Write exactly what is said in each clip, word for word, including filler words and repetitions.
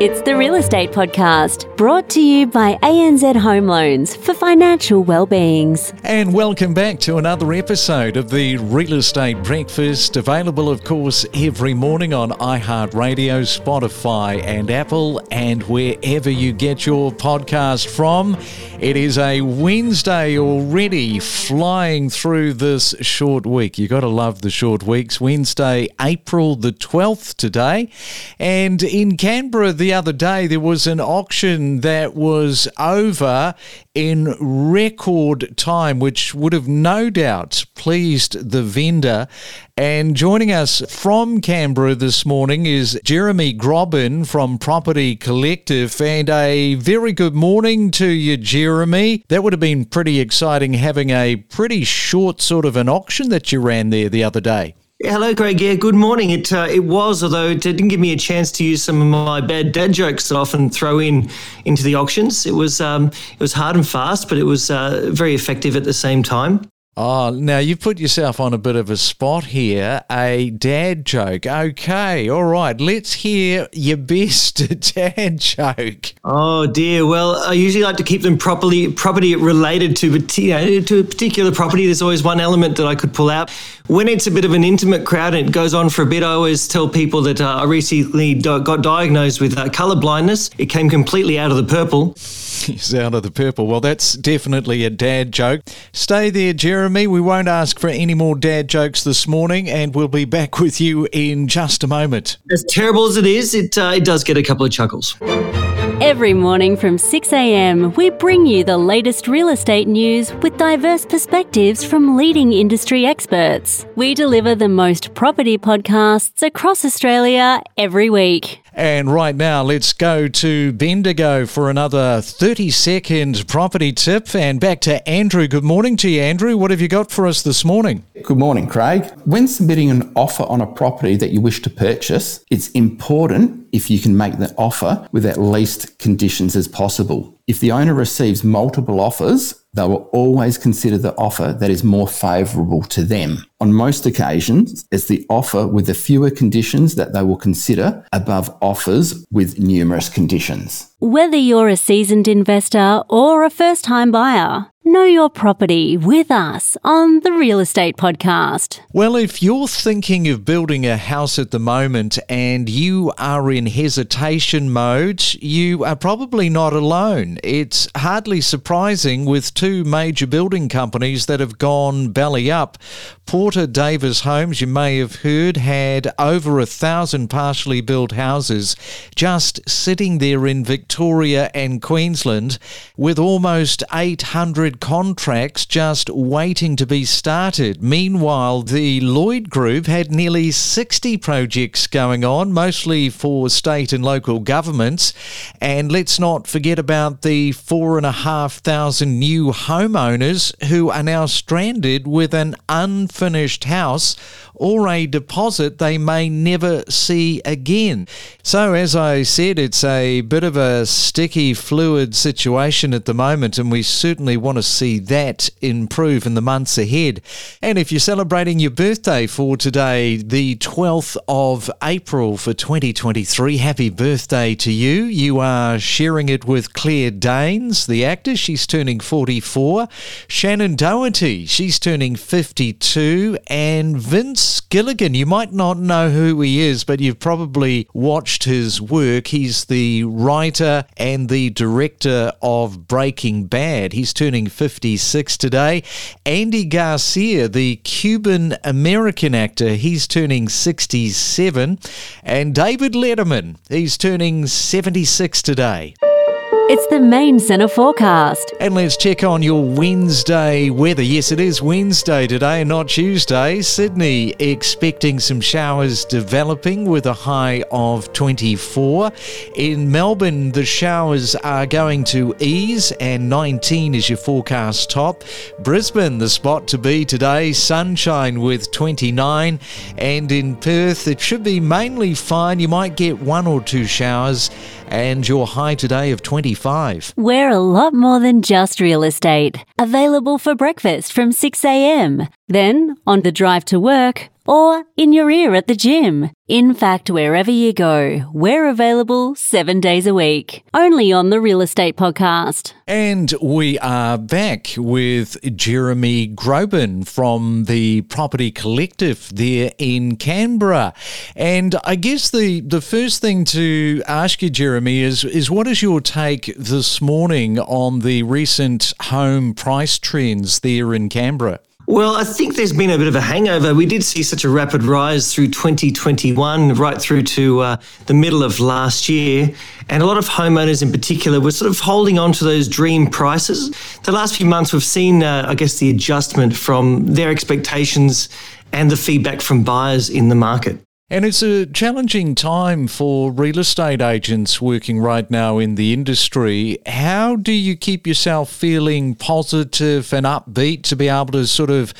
It's the Real Estate Podcast, brought to you by A N Z Home Loans for financial well-beings. And welcome back to another episode of the Real Estate Breakfast, available, of course, every morning on iHeartRadio, Spotify and Apple, and wherever you get your podcast from. It is a Wednesday already, flying through this short week. You've got to love the short weeks. Wednesday, April the twelfth today. And in Canberra the other day, there was an auction that was over in record time, which would have no doubt pleased the vendor. And joining us from Canberra this morning is Jeremy Grobben from Property Collective. And a very good morning to you, Jeremy. That would have been pretty exciting, having a pretty short sort of an auction that you ran there the other day. Hello, Greg. Yeah, good morning. It uh, it was, although it didn't give me a chance to use some of my bad dad jokes that I often throw in into the auctions. It was um, it was hard and fast, but it was uh, very effective at the same time. Oh, now you've put yourself on a bit of a spot here. A dad joke. Okay, all right. Let's hear your best dad joke. Oh dear. Well, I usually like to keep them properly property related to you know, to a particular property. There's always one element that I could pull out. When it's a bit of an intimate crowd and it goes on for a bit, I always tell people that uh, I recently di- got diagnosed with uh, colour blindness. It came completely out of the purple. It's out of the purple. Well, that's definitely a dad joke. Stay there, Jeremy. We won't ask for any more dad jokes this morning, and we'll be back with you in just a moment. As terrible as it is, it, uh, it does get a couple of chuckles. Every morning from six a.m, we bring you the latest real estate news with diverse perspectives from leading industry experts. We deliver the most property podcasts across Australia every week. And right now, let's go to Bendigo for another thirty-second property tip. And back to Andrew. Good morning to you, Andrew. What have you got for us this morning? Good morning, Craig. When submitting an offer on a property that you wish to purchase, it's important if you can make the offer with at least conditions as possible. If the owner receives multiple offers, they will always consider the offer that is more favourable to them. On most occasions, it's the offer with the fewer conditions that they will consider above offers with numerous conditions. Whether you're a seasoned investor or a first-time buyer, know your property with us on the Real Estate Podcast. Well, if you're thinking of building a house at the moment and you are in hesitation mode, you are probably not alone. It's hardly surprising with two major building companies that have gone belly up. Porter Davis Homes, you may have heard, had over a thousand partially built houses just sitting there in Victoria and Queensland, with almost eight hundred contracts just waiting to be started. Meanwhile, the Lloyd Group had nearly sixty projects going on, mostly for state and local governments. And let's not forget about the four and a half thousand new homeowners who are now stranded with an unfinished house or a deposit they may never see again. So, as I said, it's a bit of a sticky, fluid situation at the moment, and we certainly want to see that improve in the months ahead. And if you're celebrating your birthday for today, the twelfth of April for twenty twenty-three, happy birthday to you. You are sharing it with Claire Danes, the actor. She's turning forty-four. Shannon Doherty, she's turning fifty-two. And Vince Gilligan, you might not know who he is, but you've probably watched his work. He's the writer and the director of Breaking Bad. He's turning fifty-six today. Andy Garcia, the Cuban-American actor, he's turning sixty-seven. And David Letterman, he's turning seventy-six today. It's the main centre forecast. And let's check on your Wednesday weather. Yes, it is Wednesday today and not Tuesday. Sydney expecting some showers developing with a high of twenty-four. In Melbourne, the showers are going to ease and nineteen is your forecast top. Brisbane, the spot to be today, sunshine with twenty-nine. And in Perth, it should be mainly fine. You might get one or two showers and your high today of twenty-five. We're a lot more than just real estate. Available for breakfast from six a.m. Then on the drive to work or in your ear at the gym. In fact, wherever you go, we're available seven days a week, only on the Real Estate Podcast. And we are back with Jeremy Grobben from the Property Collective there in Canberra. And I guess the, the first thing to ask you, Jeremy, is, is what is your take this morning on the recent home price trends there in Canberra? Well, I think there's been a bit of a hangover. We did see such a rapid rise through twenty twenty-one, right through to uh, the middle of last year. And a lot of homeowners in particular were sort of holding on to those dream prices. The last few months we've seen, uh, I guess, the adjustment from their expectations and the feedback from buyers in the market. And it's a challenging time for real estate agents working right now in the industry. How do you keep yourself feeling positive and upbeat to be able to sort of,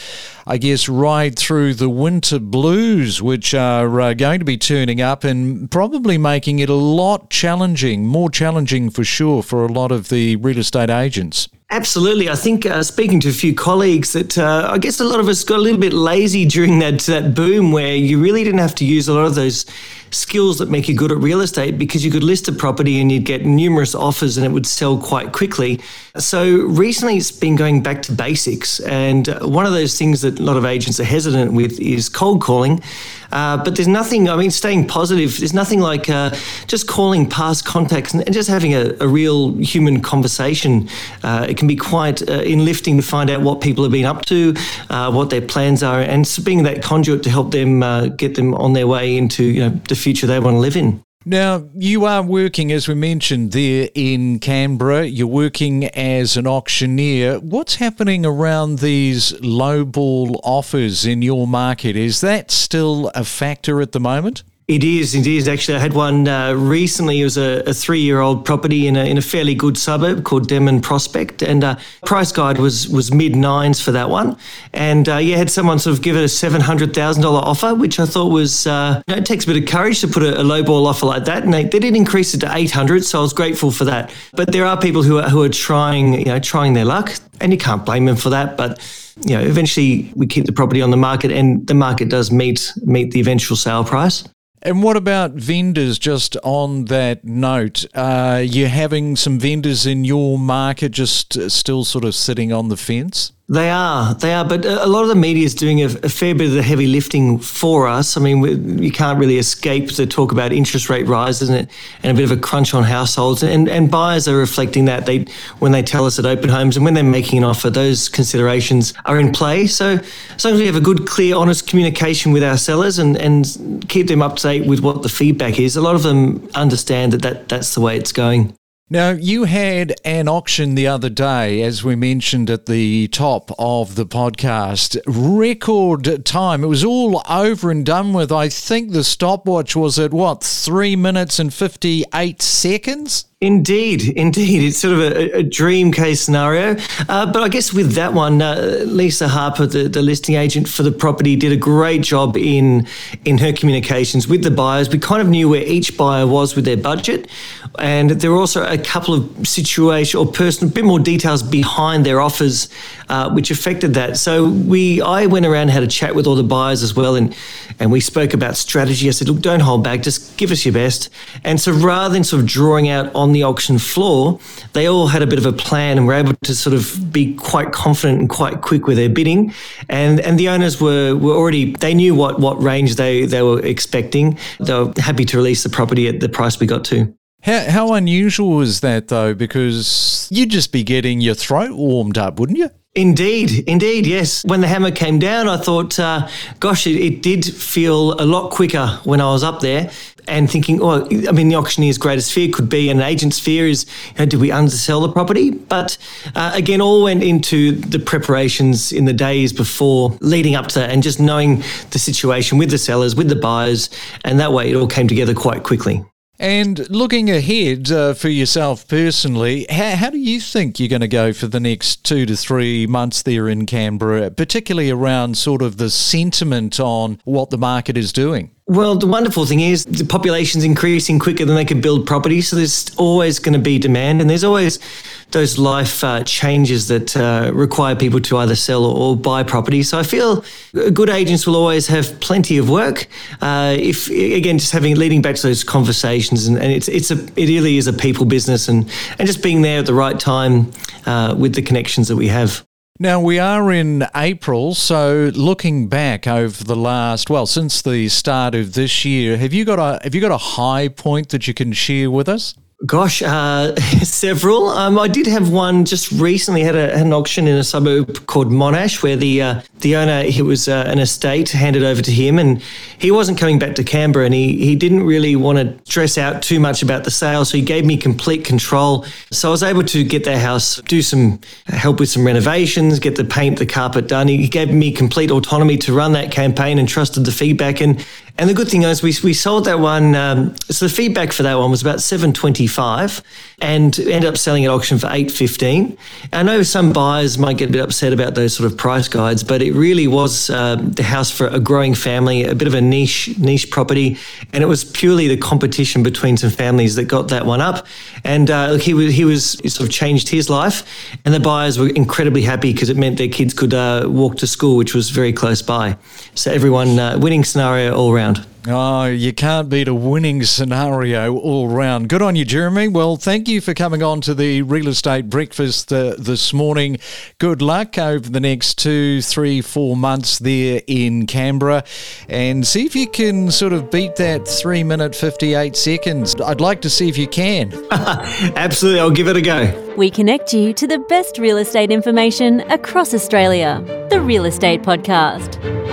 I guess, ride through the winter blues, which are uh, going to be turning up and probably making it a lot challenging, more challenging for sure for a lot of the real estate agents? Absolutely. I think uh, speaking to a few colleagues that uh, I guess a lot of us got a little bit lazy during that that boom where you really didn't have to use a lot of those skills that make you good at real estate because you could list a property and you'd get numerous offers and it would sell quite quickly. So recently it's been going back to basics. And one of those things that a lot of agents are hesitant with is cold calling. Uh, but there's nothing, I mean, staying positive, there's nothing like uh, just calling past contacts and just having a, a real human conversation. Uh, it can be quite uh, enlifting to find out what people have been up to, uh, what their plans are, and being that conduit to help them uh, get them on their way into, you know, the future they want to live in. Now, you are working, as we mentioned, there in Canberra. You're working as an auctioneer. What's happening around these lowball offers in your market? Is that still a factor at the moment? It is, it is. Actually, I had one uh, recently. It was a, a three-year-old property in a, in a fairly good suburb called Demmon Prospect. And uh, price guide was was mid-nines for that one. And uh, yeah, had someone sort of give it a seven hundred thousand dollars offer, which I thought was, uh, you know, it takes a bit of courage to put a, a low-ball offer like that. And they, they did increase it to eight hundred, so I was grateful for that. But there are people who are, who are trying, you know, trying their luck. And you can't blame them for that, but you know, eventually we keep the property on the market and the market does meet meet the eventual sale price. And what about vendors, just on that note? Uh, you're having some vendors in your market just still sort of sitting on the fence? They are, they are, but a lot of the media is doing a, a fair bit of the heavy lifting for us. I mean, we, you can't really escape the talk about interest rate rises and, it, and a bit of a crunch on households, and, and buyers are reflecting that they when they tell us at open homes and when they're making an offer, those considerations are in play. So as long as we have a good, clear, honest communication with our sellers and, and keep them up to date with what the feedback is, a lot of them understand that, that that's the way it's going. Now, you had an auction the other day, as we mentioned at the top of the podcast. Record time. It was all over and done with. I think the stopwatch was at, what, three minutes and fifty-eight seconds? Indeed, indeed. It's sort of a, a dream case scenario. Uh, but I guess with that one, uh, Lisa Harper, the, the listing agent for the property, did a great job in in her communications with the buyers. We kind of knew where each buyer was with their budget. And there were also a couple of situation or personal, a bit more details behind their offers, uh, which affected that. So we, I went around and had a chat with all the buyers as well. And, and we spoke about strategy. I said, look, don't hold back. Just give us your best. And so rather than sort of drawing out on the auction floor, they all had a bit of a plan and were able to sort of be quite confident and quite quick with their bidding. And and the owners were were already, they knew what what range they, they were expecting. They were happy to release the property at the price we got to. How, how unusual was that though? Because you'd just be getting your throat warmed up, wouldn't you? Indeed, indeed, yes. When the hammer came down, I thought, uh, gosh, it, it did feel a lot quicker when I was up there and thinking, oh, I mean, the auctioneer's greatest fear could be, and an agent's fear is, you know, did we undersell the property? But uh, again, all went into the preparations in the days before leading up to that and just knowing the situation with the sellers, with the buyers, and that way it all came together quite quickly. And looking ahead uh, for yourself personally, how, how do you think you're going to go for the next two to three months there in Canberra, particularly around sort of the sentiment on what the market is doing? Well, the wonderful thing is the population's increasing quicker than they could build property, so there's always going to be demand, and there's always those life uh, changes that uh, require people to either sell or, or buy property. So I feel good agents will always have plenty of work. Uh, if again, just having leading back to those conversations, and, and it's it's a it really is a people business, and and just being there at the right time uh, with the connections that we have. Now, we are in April, so looking back over the last, well, since the start of this year, have you got a have you got a high point that you can share with us? Gosh, uh, several. Um, I did have one just recently. Had, a, had an auction in a suburb called Monash, where the uh, the owner, it was uh, an estate handed over to him, and he wasn't coming back to Canberra, and he he didn't really want to stress out too much about the sale, so he gave me complete control. So I was able to get their house, do some help with some renovations, get the paint, the carpet done. He gave me complete autonomy to run that campaign, and trusted the feedback. and And the good thing is we we sold that one. Um, so the feedback for that one was about seven twenty-five. And end up selling at auction for eight fifteen. I know some buyers might get a bit upset about those sort of price guides, but it really was uh, the house for a growing family, a bit of a niche niche property, and it was purely the competition between some families that got that one up. And uh, look, he was he was it sort of changed his life, and the buyers were incredibly happy because it meant their kids could uh, walk to school, which was very close by. So everyone uh, winning scenario all round. Oh, you can't beat a winning scenario all round. Good on you, Jeremy. Well, thank you for coming on to the Real Estate Breakfast uh, this morning. Good luck over the next two, three, four months there in Canberra, and see if you can sort of beat that three minute fifty-eight seconds. I'd like to see if you can. Absolutely, I'll give it a go. We connect you to the best real estate information across Australia. The Real Estate Podcast.